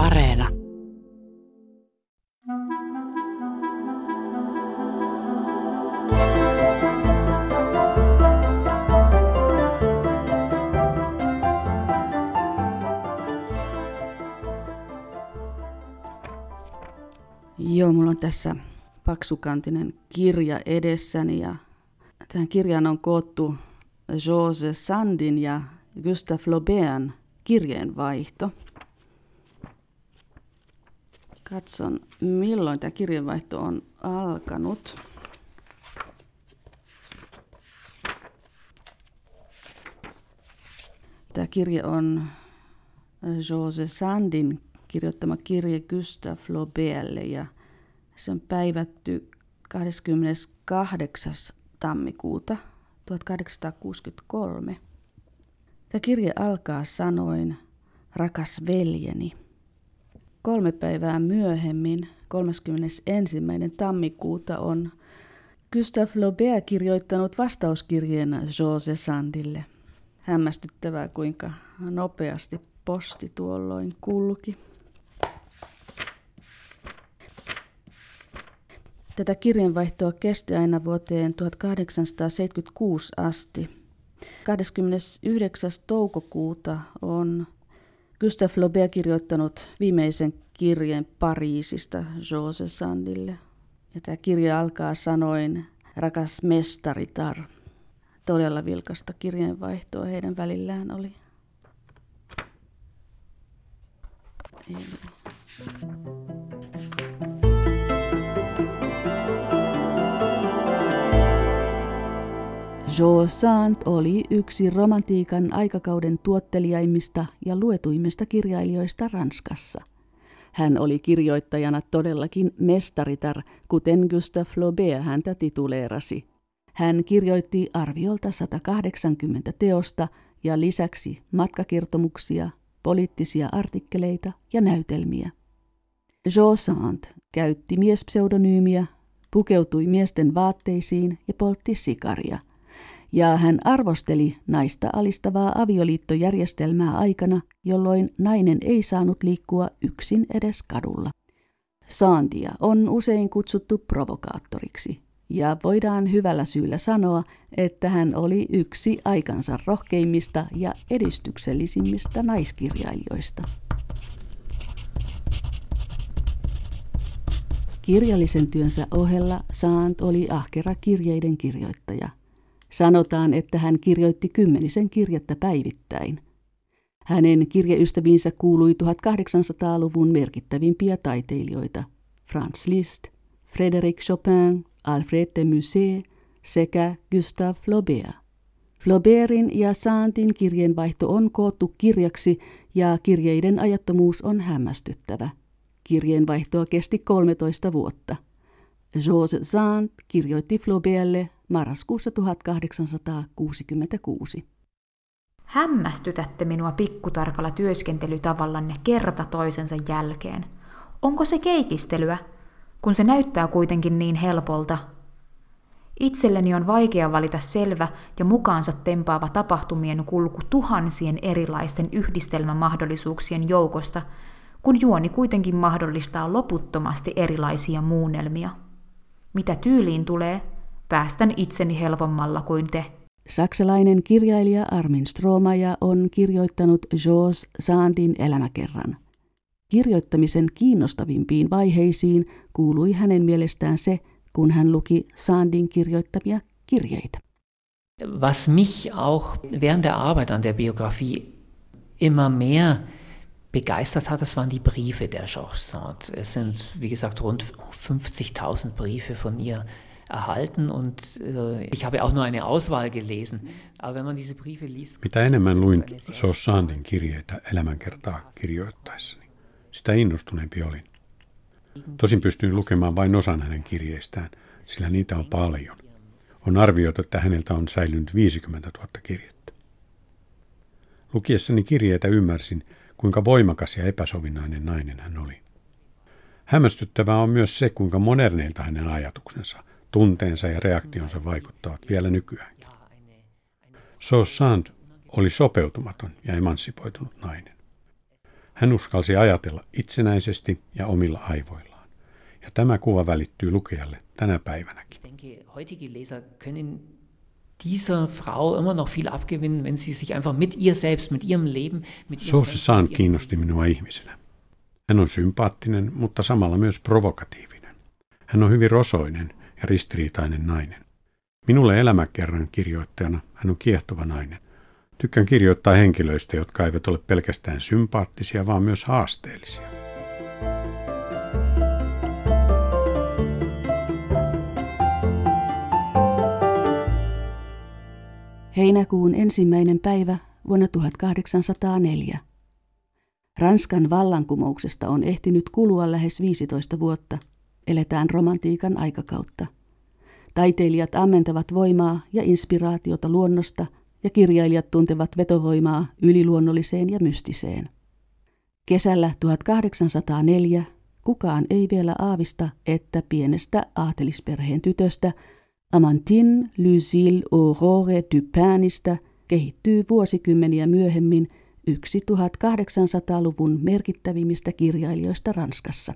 Areena. Joo, mulla on tässä paksukantinen kirja edessäni ja tähän kirjaan on koottu George Sandin ja Gustave Flaubertin kirjeenvaihto. Katson, milloin tämä kirjeenvaihto on alkanut. Tämä kirje on George Sandin kirjoittama kirje Gustave Flaubertille ja se on päivätty 28. tammikuuta 1863. Tämä kirje alkaa sanoin: "Rakas veljeni." 3 päivää myöhemmin, 31. tammikuuta, on Gustave Flaubert kirjoittanut vastauskirjeen George Sandille. Hämmästyttävää, kuinka nopeasti posti tuolloin kulki. Tätä kirjeenvaihtoa kesti aina vuoteen 1876 asti. 29. toukokuuta on Gustave Flaubert kirjoittanut viimeisen kirjeen Pariisista George Sandille. Ja tämä kirja alkaa sanoin: "Rakas mestaritar." Todella vilkasta kirjeenvaihtoa heidän välillään oli. George Sand oli yksi romantiikan aikakauden tuotteliaimmista ja luetuimmista kirjailijoista Ranskassa. Hän oli kirjoittajana todellakin mestaritar, kuten Gustave Flaubert häntä tituleerasi. Hän kirjoitti arviolta 180 teosta ja lisäksi matkakertomuksia, poliittisia artikkeleita ja näytelmiä. George Sand käytti miespseudonyymiä, pukeutui miesten vaatteisiin ja poltti sikaria. Ja hän arvosteli naista alistavaa avioliittojärjestelmää aikana, jolloin nainen ei saanut liikkua yksin edes kadulla. Sandia on usein kutsuttu provokaattoriksi, ja voidaan hyvällä syyllä sanoa, että hän oli yksi aikansa rohkeimmista ja edistyksellisimmistä naiskirjailijoista. Kirjallisen työnsä ohella Sand oli ahkera kirjeiden kirjoittaja. Sanotaan, että hän kirjoitti 10 kirjettä päivittäin. Hänen kirjeystäviinsä kuului 1800-luvun merkittävimpiä taiteilijoita, Franz Liszt, Frédéric Chopin, Alfred de Musset sekä Gustave Flaubert. Flaubertin ja Sandin kirjeenvaihto on koottu kirjaksi ja kirjeiden ajattomuus on hämmästyttävä. Kirjeenvaihtoa kesti 13 vuotta. George Sand kirjoitti Flaubertille marraskuussa 1866. Hämmästytätte minua pikkutarkalla työskentelytavallanne kerta toisensa jälkeen. Onko se keikistelyä, kun se näyttää kuitenkin niin helpolta? Itselleni on vaikea valita selvä ja mukaansa tempaava tapahtumien kulku tuhansien erilaisten yhdistelmämahdollisuuksien joukosta, kun juoni kuitenkin mahdollistaa loputtomasti erilaisia muunnelmia. Mitä tyyliin tulee, päästän itseni helpommalla kuin te. Saksalainen kirjailija Armin Strohmayer on kirjoittanut George Sandin elämäkerran. Kirjoittamisen kiinnostavimpiin vaiheisiin kuului hänen mielestään se, kun hän luki Sandin kirjoittamia kirjeitä. Was mich auch während der Arbeit an der Biografie immer mehr begeistert hat, das waren die Briefe der George Sand. Es sind, wie gesagt, rund 50.000 Briefe von ihr erhalten und ich habe auch nur eine Auswahl gelesen. Aber wenn man diese Briefe liest, mitä enemmän luin George Sandin kirjeitä elämänkertaa kirjoittaessani, sitä innostuneempi olin. Tosin pystyin lukemaan vain osan hänen kirjeistään, sillä niitä on paljon. On arvioitu, että häneltä on säilynyt 50 000 kirjettä. Lukiessani kirjeitä ymmärsin, kuinka voimakas ja epäsovinnainen nainen hän oli. Hämmästyttävää on myös se, kuinka moderneilta hänen ajatuksensa, tunteensa ja reaktionsa vaikuttavat vielä nykyäänkin. George Sand oli sopeutumaton ja emansipoitunut nainen. Hän uskalsi ajatella itsenäisesti ja omilla aivoillaan. Ja tämä kuva välittyy lukijalle tänä päivänäkin. Saucesaan kiinnosti minua ihmisenä. Hän on sympaattinen, mutta samalla myös provokatiivinen. Hän on hyvin rosoinen ja ristiriitainen nainen. Minulle elämäkerran kirjoittajana hän on kiehtova nainen. Tykkään kirjoittaa henkilöistä, jotka eivät ole pelkästään sympaattisia, vaan myös haasteellisia. Heinäkuun 1. päivä vuonna 1804. Ranskan vallankumouksesta on ehtinyt kulua lähes 15 vuotta. Eletään romantiikan aikakautta. Taiteilijat ammentavat voimaa ja inspiraatiota luonnosta ja kirjailijat tuntevat vetovoimaa yliluonnolliseen ja mystiseen. Kesällä 1804 kukaan ei vielä aavista, että pienestä aatelisperheen tytöstä Amantine Lucille Aurore Dupinista kehittyy vuosikymmeniä myöhemmin yksi 1800-luvun merkittävimmistä kirjailijoista Ranskassa.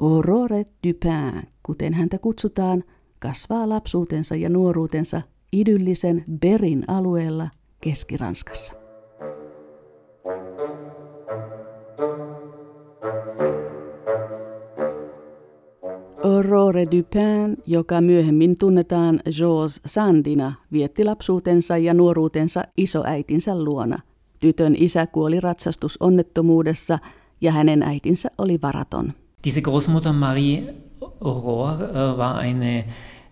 Aurore Dupin, kuten häntä kutsutaan, kasvaa lapsuutensa ja nuoruutensa idyllisen Berin alueella Keski-Ranskassa. Aurore Dupin, joka myöhemmin tunnetaan Georges Sandina, vietti lapsuutensa ja nuoruutensa isoäitinsä luona. Tytön isä kuoli ratsastusonnettomuudessa ja hänen äitinsä oli varaton. Diese Großmutter Marie Aurore war eine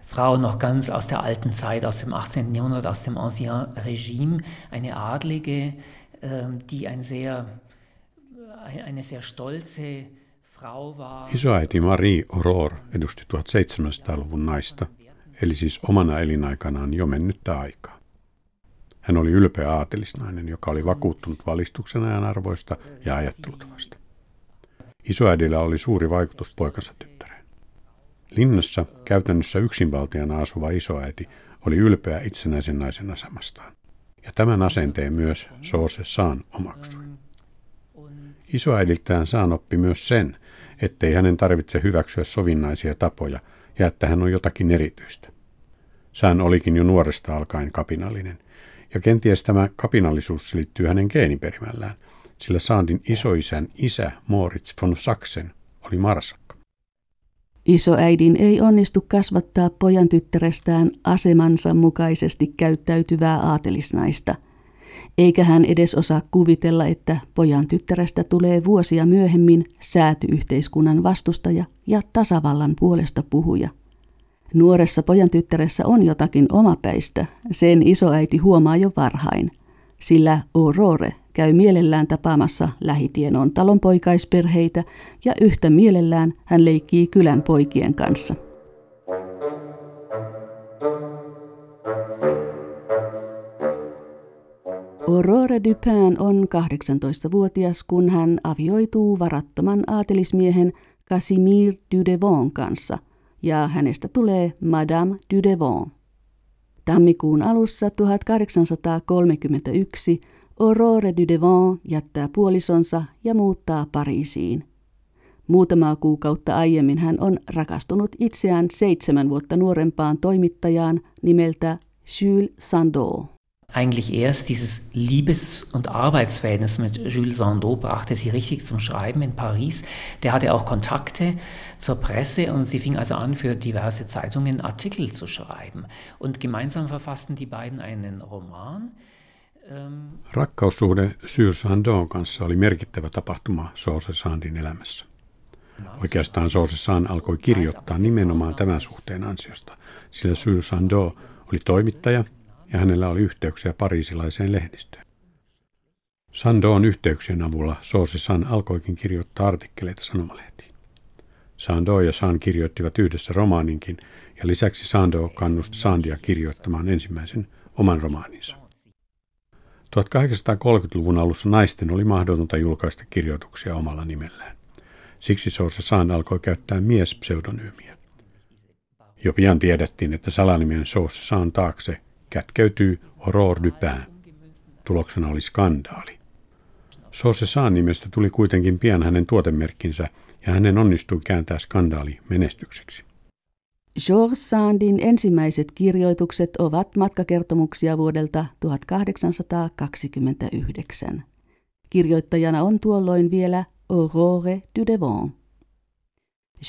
Frau noch ganz aus der alten Zeit, aus dem 18. Jahrhundert, aus dem Ancien Regime, eine Adlige, die eine sehr stolze Frau war. Isoäiti Marie Aurore edusti 1700-luvun naista, eli siis omana elinaikanaan jo mennyttä aikaa. Hän oli ylpeä aatelisnainen, joka oli vakuuttunut valistuksen ajan arvoista ja ajattelutavasta. Isoäidillä oli suuri vaikutus poikansa tyttäreen. Linnassa käytännössä yksinvaltiana asuva isoäiti oli ylpeä itsenäisen naisen asemastaan. Ja tämän asenteen myös Saucesaan omaksui. Isoäidiltään Saan oppi myös sen, ettei hänen tarvitse hyväksyä sovinnaisia tapoja ja että hän on jotakin erityistä. Saan olikin jo nuoresta alkaen kapinallinen. Ja kenties tämä kapinallisuus liittyy hänen geeniperimällään, sillä Sandin isoisän isä Moritz von Sachsen oli marsakka. Isoäidin ei onnistu kasvattaa pojan tyttärestään asemansa mukaisesti käyttäytyvää aatelisnaista. Eikä hän edes osaa kuvitella, että pojan tyttärestä tulee vuosia myöhemmin sääty-yhteiskunnan vastustaja ja tasavallan puolesta puhuja. Nuoressa pojan tyttäressä on jotakin omapäistä, sen isoäiti huomaa jo varhain, sillä Aurore käy mielellään tapaamassa lähitienon talonpoikaisperheitä ja yhtä mielellään hän leikkii kylän poikien kanssa. Aurore Dupin on 18-vuotias, kun hän avioituu varattoman aatelismiehen Casimir Dudevon kanssa ja hänestä tulee Madame Dudevon. Tammikuun alussa 1831 Aurore Dudevon jättää puolisonsa ja muuttaa Pariisiin. Muutamaa kuukautta aiemmin hän on rakastunut itseään 7 vuotta nuorempaan toimittajaan nimeltä Jules Sandeau. Eigentlich erst dieses Liebes- und Arbeitsverhältnis mit Jules Sandeau brachte sie richtig zum Schreiben in Paris. Der hatte auch Kontakte zur Presse und sie fing also an, für diverse Zeitungen Artikel zu schreiben. Und gemeinsam verfassten die beiden einen Roman. Rakkaussuhde Jules Sandeaun kanssa oli merkittävä tapahtuma Saucesandin elämässä. Oikeastaan Saucesaan alkoi kirjoittaa nimenomaan tämän suhteen ansiosta, sillä Jules Sandeau oli toimittaja ja hänellä oli yhteyksiä pariisilaiseen lehdistöön. Sandeaun yhteyksien avulla Saucesaan alkoikin kirjoittaa artikkeleita sanomalehtiin. Sandeau ja Saan kirjoittivat yhdessä romaaninkin ja lisäksi Sandeau kannusti Sandia kirjoittamaan ensimmäisen oman romaaninsa. 1830-luvun alussa naisten oli mahdotonta julkaista kirjoituksia omalla nimellään. Siksi Saucesaan alkoi käyttää miespseudonyymiä. Jo pian tiedettiin, että salanimen Saucesaan taakse kätkeytyy Aurore Dupin. Tuloksena oli skandaali. Sauce nimestä tuli kuitenkin pian hänen tuotemerkkinsä ja hänen onnistui kääntää skandaali menestykseksi. Georges Sandin ensimmäiset kirjoitukset ovat matkakertomuksia vuodelta 1829. Kirjoittajana on tuolloin vielä Aurore du Devant.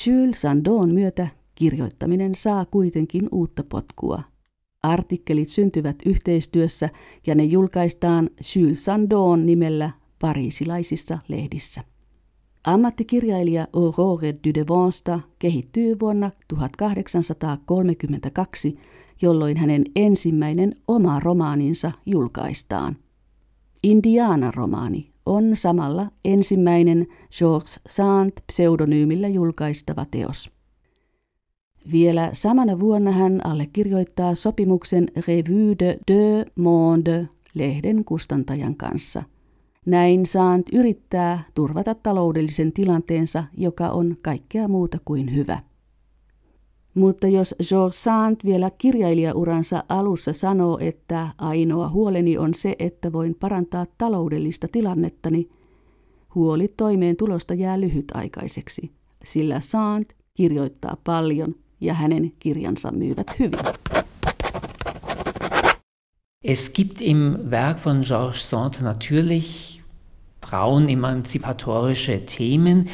Jules Sandon myötä kirjoittaminen saa kuitenkin uutta potkua. Artikkelit syntyvät yhteistyössä ja ne julkaistaan Jules Sandon nimellä pariisilaisissa lehdissä. Ammattikirjailija Aurore du Devantsta kehittyy vuonna 1832, jolloin hänen ensimmäinen oma romaaninsa julkaistaan. Indiana-romaani on samalla ensimmäinen Georges Sand-pseudonyymillä julkaistava teos. Vielä samana vuonna hän allekirjoittaa sopimuksen Revue de Deux Mondes-lehden kustantajan kanssa. Näin Sand yrittää turvata taloudellisen tilanteensa, joka on kaikkea muuta kuin hyvä. Mutta jos Georges Sand vielä kirjailijauransa alussa sanoo, että ainoa huoleni on se, että voin parantaa taloudellista tilannettani, huoli toimeentulosta jää lyhytaikaiseksi, sillä Sand kirjoittaa paljon ja hänen kirjansa myyvät hyvin. Es gibt im Werk von Georges Sand natürlich frauenemanzipatorische Themen.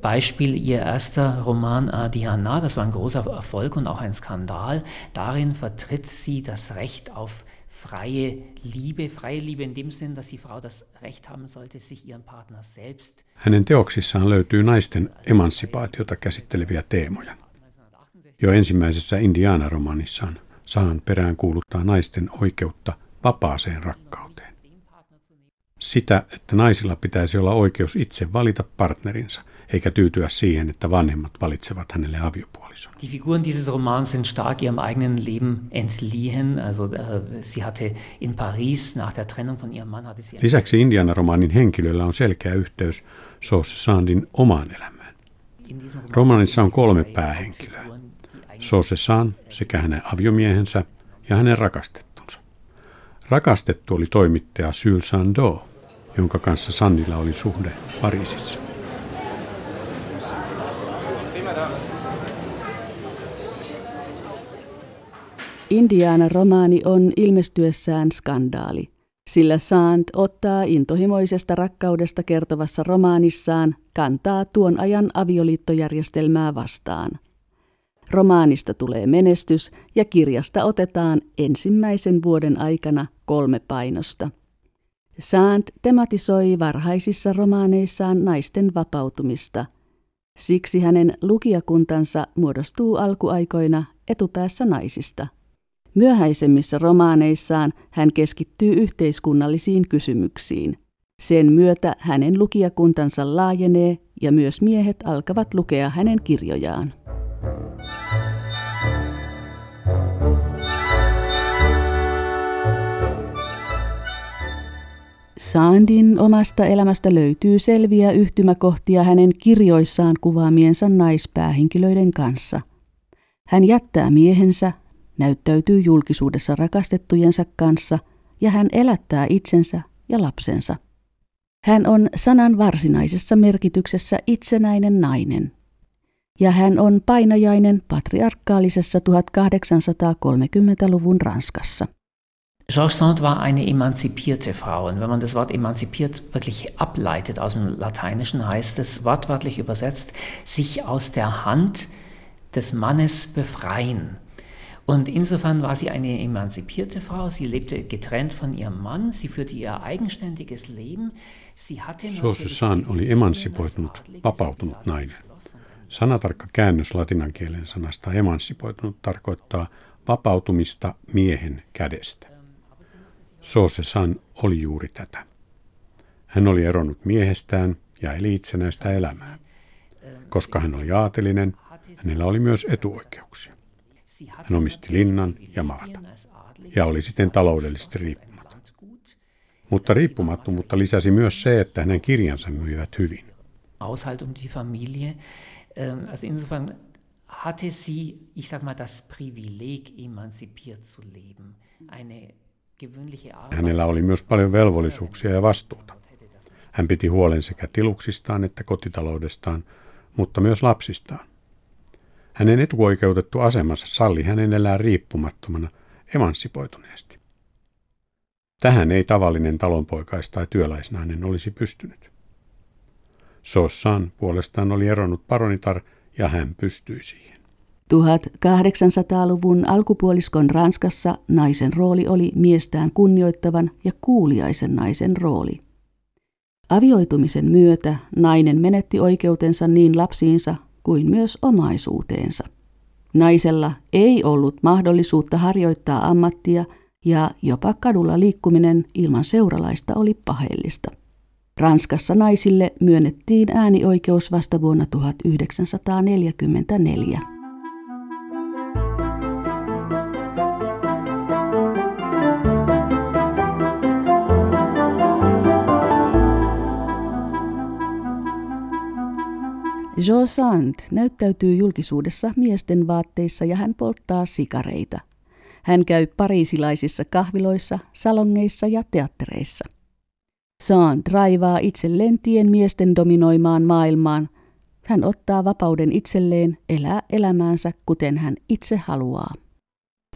Beispiel ihr erster Roman Indiana, das war ein großer Erfolg und auch ein Skandal. Darin vertritt sie das Recht auf freie Liebe in dem Sinn, dass die Frau das Recht haben sollte, sich ihren Partner selbst. Hänen teoksissaan löytyy naisten emansipaatiota käsitteleviä teemoja. Jo ensimmäisessä Indiana-romanissaan Sand peräänkuuluttaa naisten oikeutta vapaaseen rakkauteen. Sitä, että naisilla pitäisi olla oikeus itse valita partnerinsa, eikä tyytyä siihen, että vanhemmat valitsevat hänelle aviopuolison. Die Figuren dieses Romans sind stark ihrem eigenen Leben entliehen. Also, sie hatte in Paris nach der Trennung von ihrem Mann hatte sie. Lisäksi Indiana-romaanin henkilöllä on selkeä yhteys Sauce Sandin omaan elämään. Romaanissa on 3 päähenkilöä. Sauce Sand sekä hänen aviomiehensä ja hänen rakastettunsa. Rakastettu oli toimittaja Jules Sandeau, jonka kanssa Sandilla oli suhde Pariisissa. Indiana-romaani on ilmestyessään skandaali, sillä Sand ottaa intohimoisesta rakkaudesta kertovassa romaanissaan kantaa tuon ajan avioliittojärjestelmää vastaan. Romaanista tulee menestys ja kirjasta otetaan ensimmäisen vuoden aikana 3 painosta. Sand tematisoi varhaisissa romaaneissaan naisten vapautumista. Siksi hänen lukijakuntansa muodostuu alkuaikoina etupäässä naisista. Myöhäisemmissä romaaneissaan hän keskittyy yhteiskunnallisiin kysymyksiin. Sen myötä hänen lukijakuntansa laajenee ja myös miehet alkavat lukea hänen kirjojaan. Sandin omasta elämästä löytyy selviä yhtymäkohtia hänen kirjoissaan kuvaamiensa naispäähenkilöiden kanssa. Hän jättää miehensä, näyttäytyy julkisuudessa rakastettujensa kanssa ja hän elättää itsensä ja lapsensa. Hän on sanan varsinaisessa merkityksessä itsenäinen nainen. Ja hän on painajainen patriarkaalisessa 1830-luvun Ranskassa. Georges Sand war eine emanzipierte Frau. Und wenn man das Wort emanzipiert wirklich ableitet aus dem Lateinischen, heißt es wortwörtlich übersetzt, sich aus der Hand des Mannes befreien. Und insofern war sie eine emanzipierte Frau. Sie lebte getrennt von ihrem Mann. Sie führte ihr eigenständiges Leben. Sauce Sand oli emansipoitunut, vapautunut nainen. Sanatarkka käännös latinan kielen sanasta emansipoitunut tarkoittaa vapautumista miehen kädestä. Sauce Sand oli juuri tätä. Hän oli eronnut miehestään ja eli itsenäistä elämää. Koska hän oli aatelinen, hänellä oli myös etuoikeuksia. Hän omisti linnan ja maata ja oli siten taloudellisesti riippumaton. Mutta riippumattomuutta lisäsi myös se, että hänen kirjansa myivät hyvin. Haushalt und die Familie. Also insofern hatte sie, ich sag mal, das Privileg, emanzipiert zu leben. Hänellä oli myös paljon velvollisuuksia ja vastuuta. Hän piti huolen sekä tiluksistaan että kotitaloudestaan, mutta myös lapsistaan. Hänen etuoikeutettu asemansa salli hänen elää riippumattomana, emanssipoituneesti. Tähän ei tavallinen talonpoikais tai työläisnainen olisi pystynyt. Sossaan puolestaan oli eronnut paronitar ja hän pystyi siihen. 1800-luvun alkupuoliskon Ranskassa naisen rooli oli miestään kunnioittavan ja kuuliaisen naisen rooli. Avioitumisen myötä nainen menetti oikeutensa niin lapsiinsa kuin myös omaisuuteensa. Naisella ei ollut mahdollisuutta harjoittaa ammattia ja jopa kadulla liikkuminen ilman seuralaista oli paheellista. Ranskassa naisille myönnettiin äänioikeus vasta vuonna 1944. Jo Sant näyttäytyy julkisuudessa miesten vaatteissa ja hän polttaa sikareita. Hän käy pariisilaisissa kahviloissa, salongeissa ja teattereissa. Sant raivaa itselleen tien miesten dominoimaan maailmaan. Hän ottaa vapauden itselleen, elää elämäänsä kuten hän itse haluaa.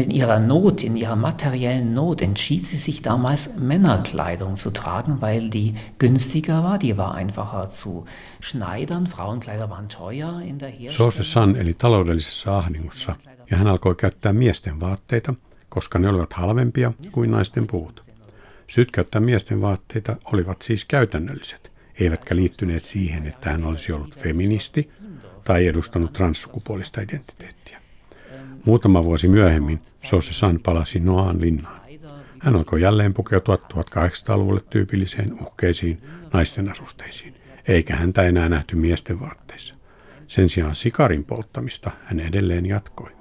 In ihrer Not, in ihrer materiellen Not entschied sie sich damals Männerkleidung zu tragen, weil die günstiger war, die war einfacher zu schneidern. Frauenkleider waren teuer in der Herstellung. Sossessan eli taloudellisessa ahdingossa ja hän alkoi käyttää miesten vaatteita, koska ne olivat halvempia kuin naisten puut. Syyt käyttää miesten vaatteita olivat siis käytännölliset, eivätkä liittyneet siihen, että hän olisi ollut feministi tai edustanut transsukupuolista identiteettiä. Muutama vuosi myöhemmin Sossessan palasi Noaan linnaan. Hän alkoi jälleen pukeutua 1800-luvulle tyypilliseen uhkeisiin naisten asusteisiin, eikä häntä enää nähty miesten vaatteissa. Sen sijaan sikarin polttamista hän edelleen jatkoi.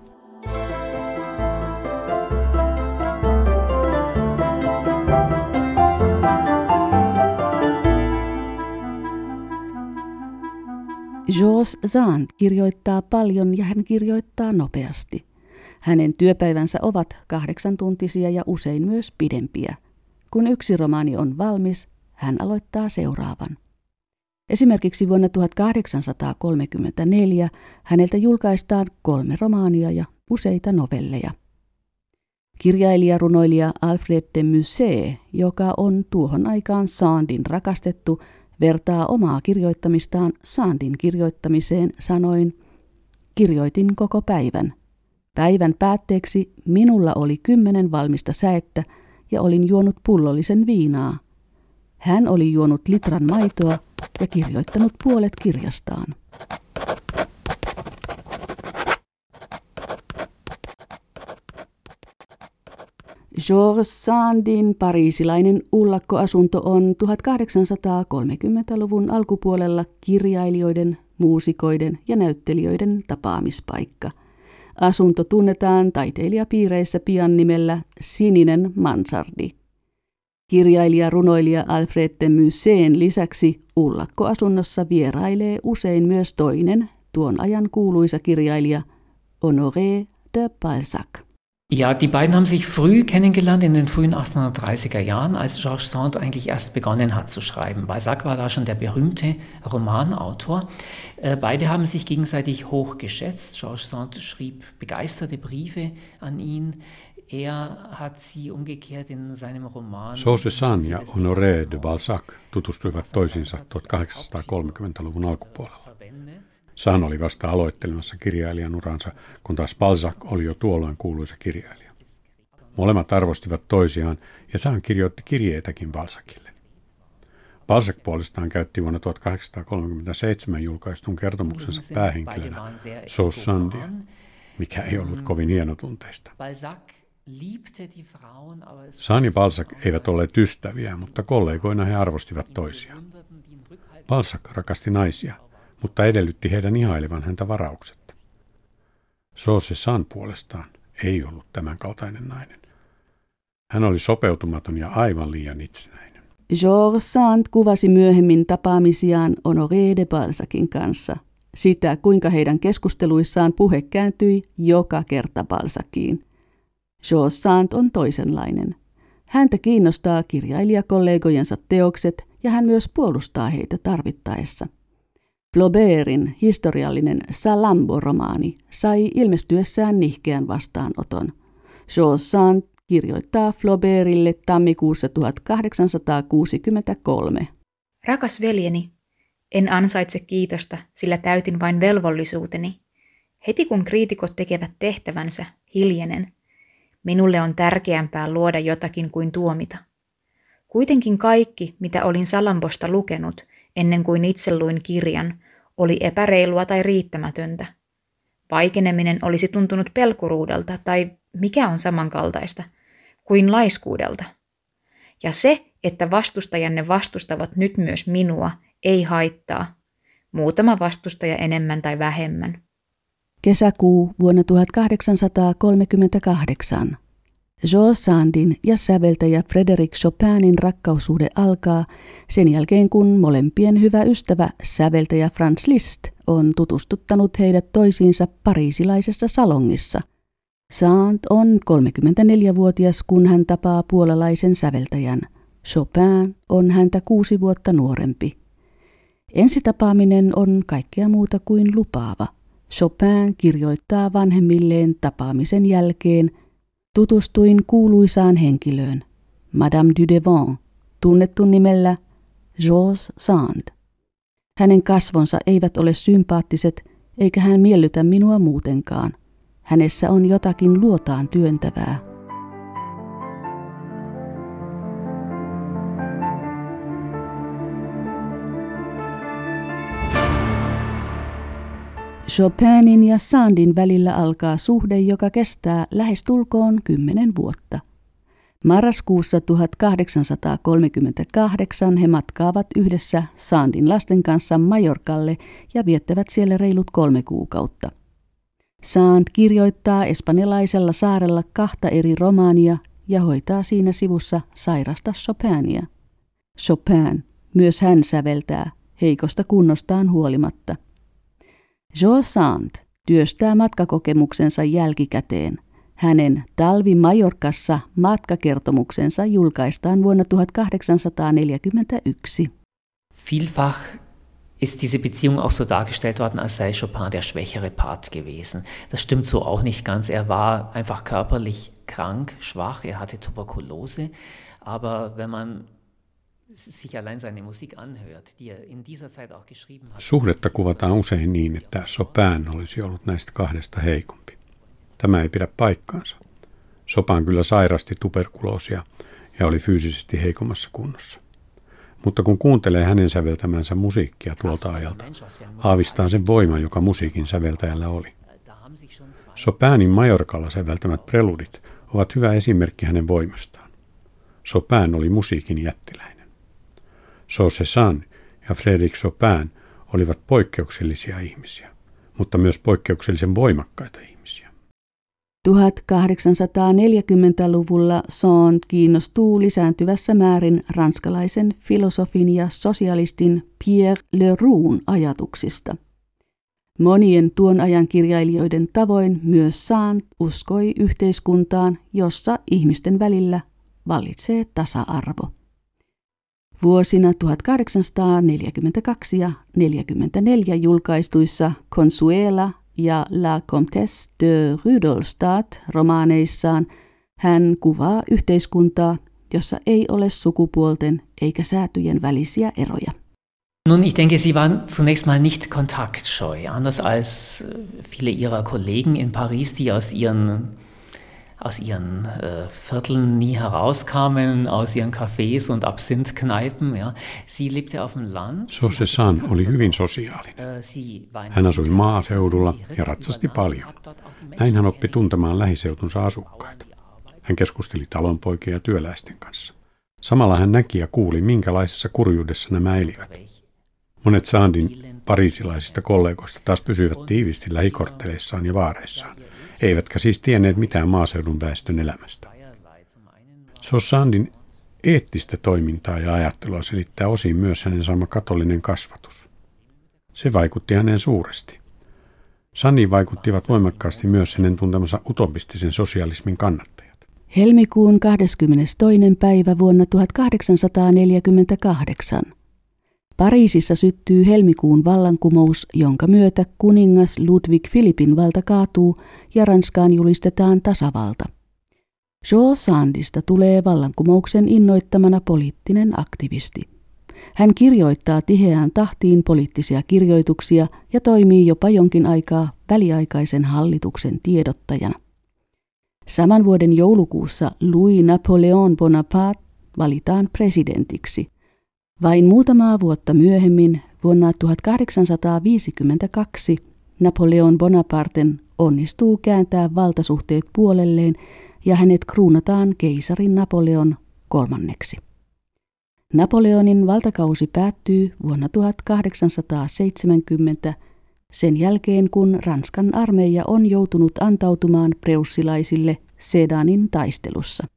Georges Sand kirjoittaa paljon ja hän kirjoittaa nopeasti. Hänen työpäivänsä ovat 8-tuntisia ja usein myös pidempiä. Kun yksi romaani on valmis, hän aloittaa seuraavan. Esimerkiksi vuonna 1834 häneltä julkaistaan 3 romaania ja useita novelleja. Kirjailija-runoilija Alfred de Musset, joka on tuohon aikaan Sandin rakastettu, vertaa omaa kirjoittamistaan Sandin kirjoittamiseen sanoin, kirjoitin koko päivän. Päivän päätteeksi minulla oli 10 valmista säettä ja olin juonut pullollisen viinaa. Hän oli juonut litran maitoa ja kirjoittanut puolet kirjastaan. Georges Sandin pariisilainen ullakkoasunto on 1830-luvun alkupuolella kirjailijoiden, muusikoiden ja näyttelijöiden tapaamispaikka. Asunto tunnetaan taiteilijapiireissä pian nimellä Sininen mansardi. Kirjailija-runoilija Alfred de Musetin lisäksi ullakkoasunnossa vierailee usein myös toinen, tuon ajan kuuluisa kirjailija Honoré de Balzac. Ja, die beiden haben sich früh kennengelernt in den frühen 1830er Jahren, als Georges Sand eigentlich erst begonnen hat zu schreiben. Balzac war da schon der berühmte Romanautor. Beide haben sich gegenseitig hoch geschätzt. Georges Sand schrieb begeisterte Briefe an ihn. Er hat sie umgekehrt in seinem Roman. Sossessan ja Honoré de Balzac tutustuivat toisiinsa 1830-luvun alkupuolella. Sand oli vasta aloittelemassa kirjailijan uransa, kun taas Balzac oli jo tuolloin kuuluisa kirjailija. Molemmat arvostivat toisiaan ja Sand kirjoitti kirjeitäkin Balzacille. Balzac puolestaan käytti vuonna 1837 julkaistun kertomuksensa päähenkilönä Sosandia, mikä ei ollut kovin hienotunteista. Sand ja Balzac eivät olleet ystäviä, mutta kollegoina he arvostivat toisiaan. Balzac rakasti naisia, mutta edellytti heidän ihailevan häntä varauksetta. Sossessan puolestaan ei ollut tämän kaltainen nainen. Hän oli sopeutumaton ja aivan liian itsenäinen. Georges Sand kuvasi myöhemmin tapaamisiaan Honoré de Balzacin kanssa. Sitä, kuinka heidän keskusteluissaan puhe kääntyi joka kerta Balzaciin. Georges Sand on toisenlainen. Häntä kiinnostaa kirjailijakollegojensa teokset ja hän myös puolustaa heitä tarvittaessa. Flaubertin historiallinen Salambo-romaani sai ilmestyessään nihkeän vastaanoton. Chaucin kirjoittaa Flaubertille tammikuussa 1863. Rakas veljeni, en ansaitse kiitosta, sillä täytin vain velvollisuuteni. Heti kun kriitikot tekevät tehtävänsä, hiljenen. Minulle on tärkeämpää luoda jotakin kuin tuomita. Kuitenkin kaikki, mitä olin Salambosta lukenut, ennen kuin itse luin kirjan, oli epäreilua tai riittämätöntä. Vaikeneminen olisi tuntunut pelkuruudelta tai mikä on samankaltaista, kuin laiskuudelta. Ja se, että vastustajanne vastustavat nyt myös minua, ei haittaa. Muutama vastustaja enemmän tai vähemmän. Kesäkuu vuonna 1838. Georges Sandin ja säveltäjä Frédéric Chopinin rakkaussuhde alkaa sen jälkeen, kun molempien hyvä ystävä säveltäjä Franz Liszt on tutustuttanut heidät toisiinsa pariisilaisessa salongissa. Sand on 34-vuotias, kun hän tapaa puolalaisen säveltäjän. Chopin on häntä 6 vuotta nuorempi. Ensitapaaminen on kaikkea muuta kuin lupaava. Chopin kirjoittaa vanhemmilleen tapaamisen jälkeen: tutustuin kuuluisaan henkilöön, Madame du Devant, tunnettu nimellä Georges Sand. Hänen kasvonsa eivät ole sympaattiset, eikä hän miellytä minua muutenkaan. Hänessä on jotakin luotaan työntävää. Chopinin ja Sandin välillä alkaa suhde, joka kestää lähestulkoon 10 vuotta. Marraskuussa 1838 he matkaavat yhdessä Sandin lasten kanssa Majorkalle ja viettävät siellä reilut 3 kuukautta. Sand kirjoittaa espanjalaisella saarella 2 eri romaania ja hoitaa siinä sivussa sairasta Chopinia. Chopin, myös hän säveltää, heikosta kunnostaan huolimatta. Georges Sand työstää matkakokemuksensa jälkikäteen. Hänen Talvi Majorkassa matkakertomuksensa julkaistaan vuonna 1841. Vielfach ist diese Beziehung auch so dargestellt worden, als sei Chopin der schwächere Part gewesen. Das stimmt so auch nicht ganz. Er war einfach körperlich krank, schwach, er hatte Tuberkulose, aber wenn man suhdetta kuvataan usein niin, että Chopin olisi ollut näistä 2 heikompi. Tämä ei pidä paikkaansa. Chopin kyllä sairasti tuberkuloosia ja oli fyysisesti heikommassa kunnossa. Mutta kun kuuntelee hänen säveltämänsä musiikkia tuolta ajalta, aavistaa sen voima, joka musiikin säveltäjällä oli. Chopinin Majorkalla säveltämät preludit ovat hyvä esimerkki hänen voimastaan. Chopin oli musiikin jättiläinen. Georges Sand ja Frédéric Chopin olivat poikkeuksellisia ihmisiä, mutta myös poikkeuksellisen voimakkaita ihmisiä. 1840-luvulla Sand kiinnostuu lisääntyvässä määrin ranskalaisen filosofin ja sosialistin Pierre Leroux ajatuksista. Monien tuon ajan kirjailijoiden tavoin myös Sand uskoi yhteiskuntaan, jossa ihmisten välillä vallitsee tasa-arvo. Vuosina 1842 ja 1844 julkaistuissa Consuela ja La Comtesse de Rudolstadt romaaneissaan hän kuvaa yhteiskuntaa, jossa ei ole sukupuolten eikä säätyjen välisiä eroja. Nun, ich denke, sie waren zunächst mal nicht kontaktscheu, anders als viele ihrer Kollegen in Paris, die aus ihren Vierteln nie herauskamen, aus ihren Cafés und Absinth-Kneipen. Ja. Sie lebte auf dem Land. Georges Sand oli hyvin sosiaalinen. Hän asui maaseudulla ja ratsasti paljon. Näin hän oppi tuntemaan lähiseutunsa asukkaita. Hän keskusteli talonpoikien ja työläisten kanssa. Samalla hän näki ja kuuli, minkälaisessa kurjuudessa nämä elivät. Monet Sandin pariisilaisista kollegoista taas pysyivät tiivisti lähikortteleissaan ja vaareissaan, eivätkä siis tienneet mitään maaseudun väestön elämästä. Sandin eettistä toimintaa ja ajattelua selittää osin myös hänen saama katolinen kasvatus. Se vaikutti häneen suuresti. Sandiin vaikuttivat voimakkaasti myös hänen tuntemansa utopistisen sosialismin kannattajat. Helmikuun 22. päivä vuonna 1848. Pariisissa syttyy helmikuun vallankumous, jonka myötä kuningas Ludwig Philippin valta kaatuu ja Ranskaan julistetaan tasavalta. George Sandista tulee vallankumouksen innoittamana poliittinen aktivisti. Hän kirjoittaa tiheään tahtiin poliittisia kirjoituksia ja toimii jopa jonkin aikaa väliaikaisen hallituksen tiedottajana. Saman vuoden joulukuussa Louis Napoleon Bonaparte valitaan presidentiksi. Vain muutamaa vuotta myöhemmin, vuonna 1852, Napoleon Bonaparten onnistuu kääntää valtasuhteet puolelleen ja hänet kruunataan keisarin Napoleon III. Napoleonin valtakausi päättyy vuonna 1870 sen jälkeen, kun Ranskan armeija on joutunut antautumaan preussilaisille Sedanin taistelussa.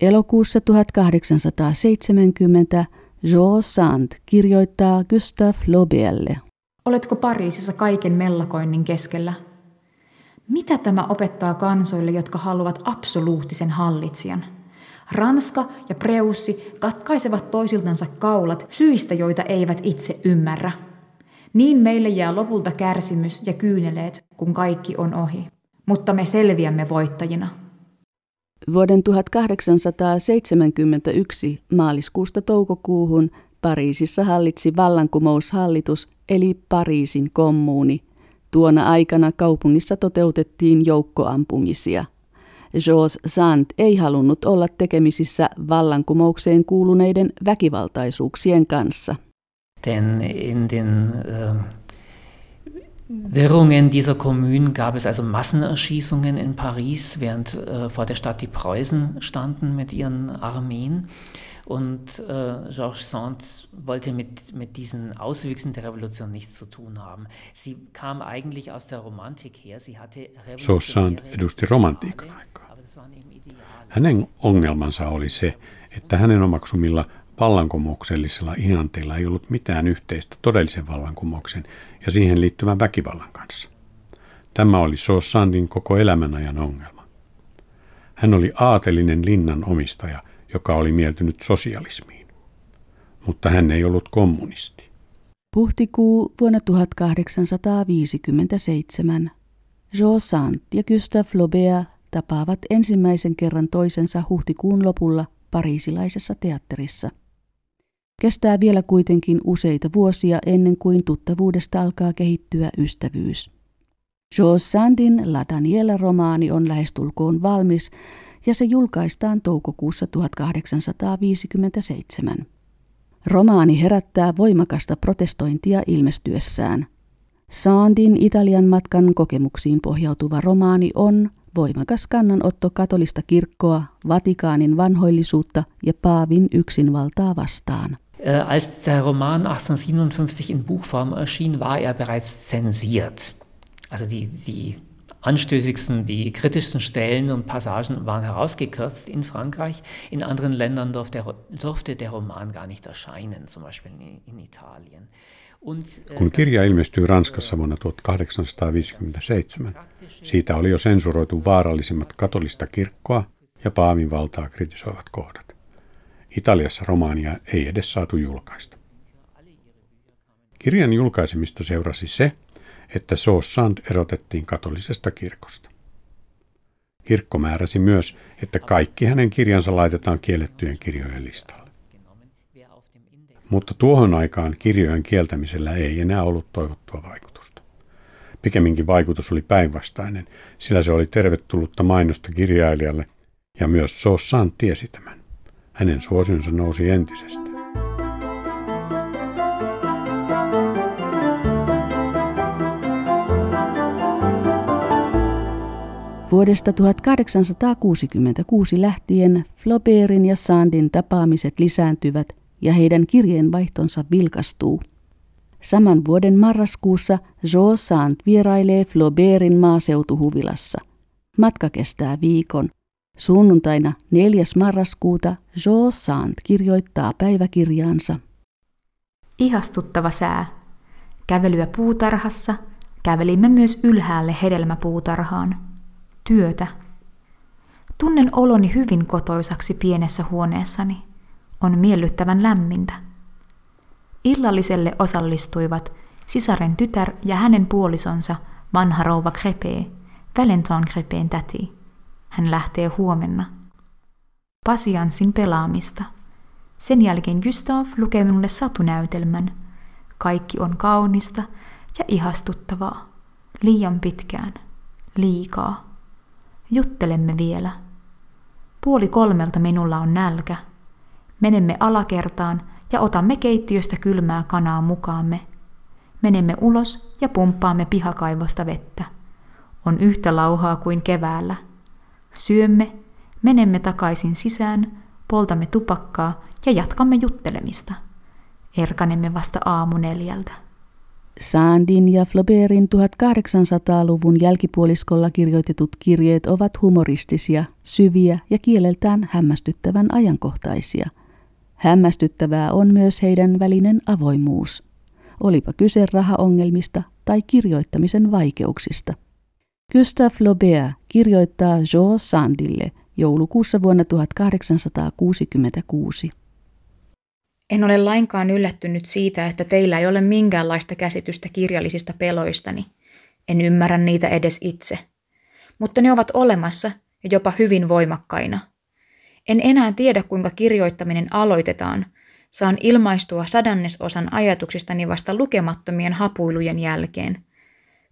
Elokuussa 1870 George Sand kirjoittaa Gustave Flaubert'lle: "Oletko Pariisissa kaiken mellakoinnin keskellä? Mitä tämä opettaa kansoille, jotka haluavat absoluuttisen hallitsijan? Ranska ja Preussi katkaisevat toisiltansa kaulat syistä, joita eivät itse ymmärrä. Niin meille jää lopulta kärsimys ja kyyneleet, kun kaikki on ohi. Mutta me selviämme voittajina." Vuoden 1871 maaliskuusta toukokuuhun Pariisissa hallitsi vallankumoushallitus eli Pariisin kommuuni. Tuona aikana kaupungissa toteutettiin joukkoampumisia. George Sand ei halunnut olla tekemisissä vallankumoukseen kuuluneiden väkivaltaisuuksien kanssa. Denn in den Wirrungen dieser Kommunen gab es also Massenerschießungen in Paris, während vor der Stadt die Preußen standen mit ihren Armeen. Und Georges Sand wollte mit diesen Auswüchsen der Revolution nichts zu tun haben. Sie kam eigentlich aus der Romantik her. Sie hatte Georges Sand edusti romantiikan aikaa. Hänen ongelmansa oli se, että hänen omaksumilla vallankumouksellisella ihanteilla ei ollut mitään yhteistä todellisen vallankumouksen ja siihen liittyvän väkivallan kanssa. Tämä oli George Sandin koko elämän ajan ongelma. Hän oli aatelinen linnan omistaja, joka oli mieltynyt sosialismiin. Mutta hän ei ollut kommunisti. Huhtikuu vuonna 1857. George Sand ja Gustave Flaubert tapaavat ensimmäisen kerran toisensa huhtikuun lopulla pariisilaisessa teatterissa. Kestää vielä kuitenkin useita vuosia ennen kuin tuttavuudesta alkaa kehittyä ystävyys. George Sandin La Daniela-romaani on lähestulkoon valmis ja se julkaistaan toukokuussa 1857. Romaani herättää voimakasta protestointia ilmestyessään. Sandin Italian matkan kokemuksiin pohjautuva romaani on voimakas kannanotto katolista kirkkoa, Vatikaanin vanhoillisuutta ja paavin yksinvaltaa vastaan. Als der Roman 1857 in Buchform erschien, war bereits zensiert. Also die anstößigsten, die kritischsten Stellen und Passagen waren herausgekürzt in Frankreich. In anderen Ländern durfte der Roman gar nicht erscheinen, zum Beispiel in Italien. Kun kirja ilmestyi Ranskassa vuonna 1857, siitä oli jo sensuroitu vaarallisimmat katolista kirkkoa ja paavin valtaa kritisoivat kohdat. Italiassa romaania ei edes saatu julkaista. Kirjan julkaisemista seurasi se, että George Sand erotettiin katolisesta kirkosta. Kirkko määräsi myös, että kaikki hänen kirjansa laitetaan kiellettyjen kirjojen listalle. Mutta tuohon aikaan kirjojen kieltämisellä ei enää ollut toivottua vaikutusta. Pikemminkin vaikutus oli päinvastainen, sillä se oli tervetullutta mainosta kirjailijalle, ja myös George Sand tiesi tämän. Hänen suosionsa nousi entisestä. Vuodesta 1866 lähtien Flaubertin ja Sandin tapaamiset lisääntyvät ja heidän kirjeenvaihtonsa vilkastuu. Saman vuoden marraskuussa George Sand vierailee Flaubertin maaseutuhuvilassa. Matka kestää viikon. Sunnuntaina 4. marraskuuta George Sand kirjoittaa päiväkirjaansa: "Ihastuttava sää. Kävelyä puutarhassa. Kävelimme myös ylhäälle hedelmäpuutarhaan. Työtä. Tunnen oloni hyvin kotoisaksi pienessä huoneessani. On miellyttävän lämmintä. Illalliselle osallistuivat sisaren tytär ja hänen puolisonsa, vanha rouva Crépé, Valentin Crépén täti. Hän lähtee huomenna. Pasianssin pelaamista. Sen jälkeen Gustav lukee minulle satunäytelmän. Kaikki on kaunista ja ihastuttavaa. Liian pitkään. Liikaa. Juttelemme vielä. 2:30 minulla on nälkä. Menemme alakertaan ja otamme keittiöstä kylmää kanaa mukaamme. Menemme ulos ja pumppaamme pihakaivosta vettä. On yhtä lauhaa kuin keväällä. Syömme, menemme takaisin sisään, poltamme tupakkaa ja jatkamme juttelemista. Erkanemme vasta 4:00 AM. Sandin ja Flaubertin 1800-luvun jälkipuoliskolla kirjoitetut kirjeet ovat humoristisia, syviä ja kieleltään hämmästyttävän ajankohtaisia. Hämmästyttävää on myös heidän välinen avoimuus. Olipa kyse rahaongelmista tai kirjoittamisen vaikeuksista. Gustave Flaubert kirjoittaa Jo Sandille joulukuussa vuonna 1866. En ole lainkaan yllättynyt siitä, että teillä ei ole minkäänlaista käsitystä kirjallisista peloistani. En ymmärrä niitä edes itse. Mutta ne ovat olemassa ja jopa hyvin voimakkaina. En enää tiedä, kuinka kirjoittaminen aloitetaan. Saan ilmaistua 1/100 ajatuksistani vasta lukemattomien hapuilujen jälkeen.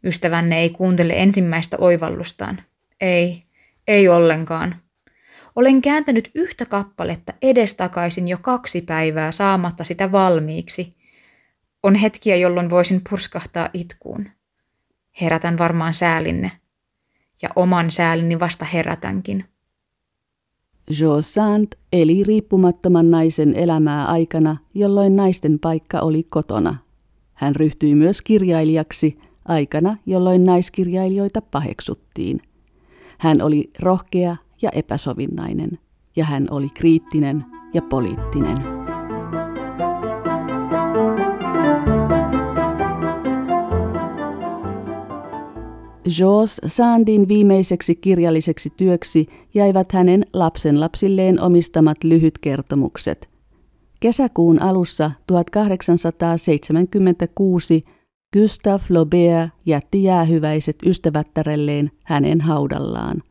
Ystävänne ei kuuntele ensimmäistä oivallustaan. Ei ollenkaan. Olen kääntänyt yhtä kappaletta edestakaisin jo 2 päivää saamatta sitä valmiiksi. On hetkiä, jolloin voisin purskahtaa itkuun. Herätän varmaan säälinne. Ja oman säälini vasta herätänkin. Jo Sand eli riippumattoman naisen elämää aikana, jolloin naisten paikka oli kotona. Hän ryhtyi myös kirjailijaksi aikana, jolloin naiskirjailijoita paheksuttiin. Hän oli rohkea ja epäsovinnainen, ja hän oli kriittinen ja poliittinen. Georges Sandin viimeiseksi kirjalliseksi työksi jäivät hänen lapsenlapsilleen omistamat lyhytkertomukset. Kesäkuun alussa 1876 Gustave Flaubert jätti jäähyväiset ystävättärelleen hänen haudallaan.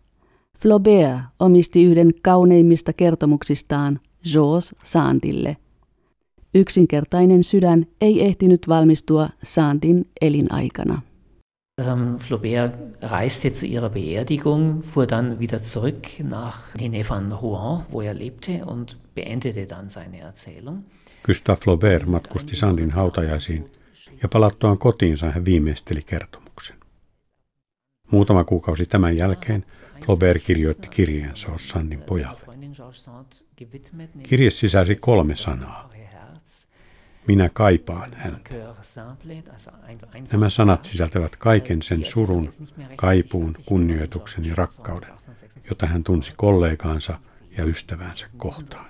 Flaubert omisti yhden kauneimmista kertomuksistaan Georges Sandille. Yksinkertainen sydän ei ehtinyt valmistua Sandin elinaikana. Flaubert reiste zu ihrer Beerdigung, fuhr dann wieder zurück nach in der Nähe von Rouen, wo er lebte, und beendete dann seine Erzählung. Gustave Flaubert matkusti Sandin hautajaisiin ja palattuaan kotiinsa hän viimeisteli kertomuksen. Muutama kuukausi tämän jälkeen Flaubert kirjoitti kirjeen Georges Sandin pojalle. Kirje sisälsi 3 sanaa. Minä kaipaan häntä. Nämä sanat sisältävät kaiken sen surun, kaipuun, kunnioituksen ja rakkauden, jota hän tunsi kollegaansa ja ystäväänsä kohtaan.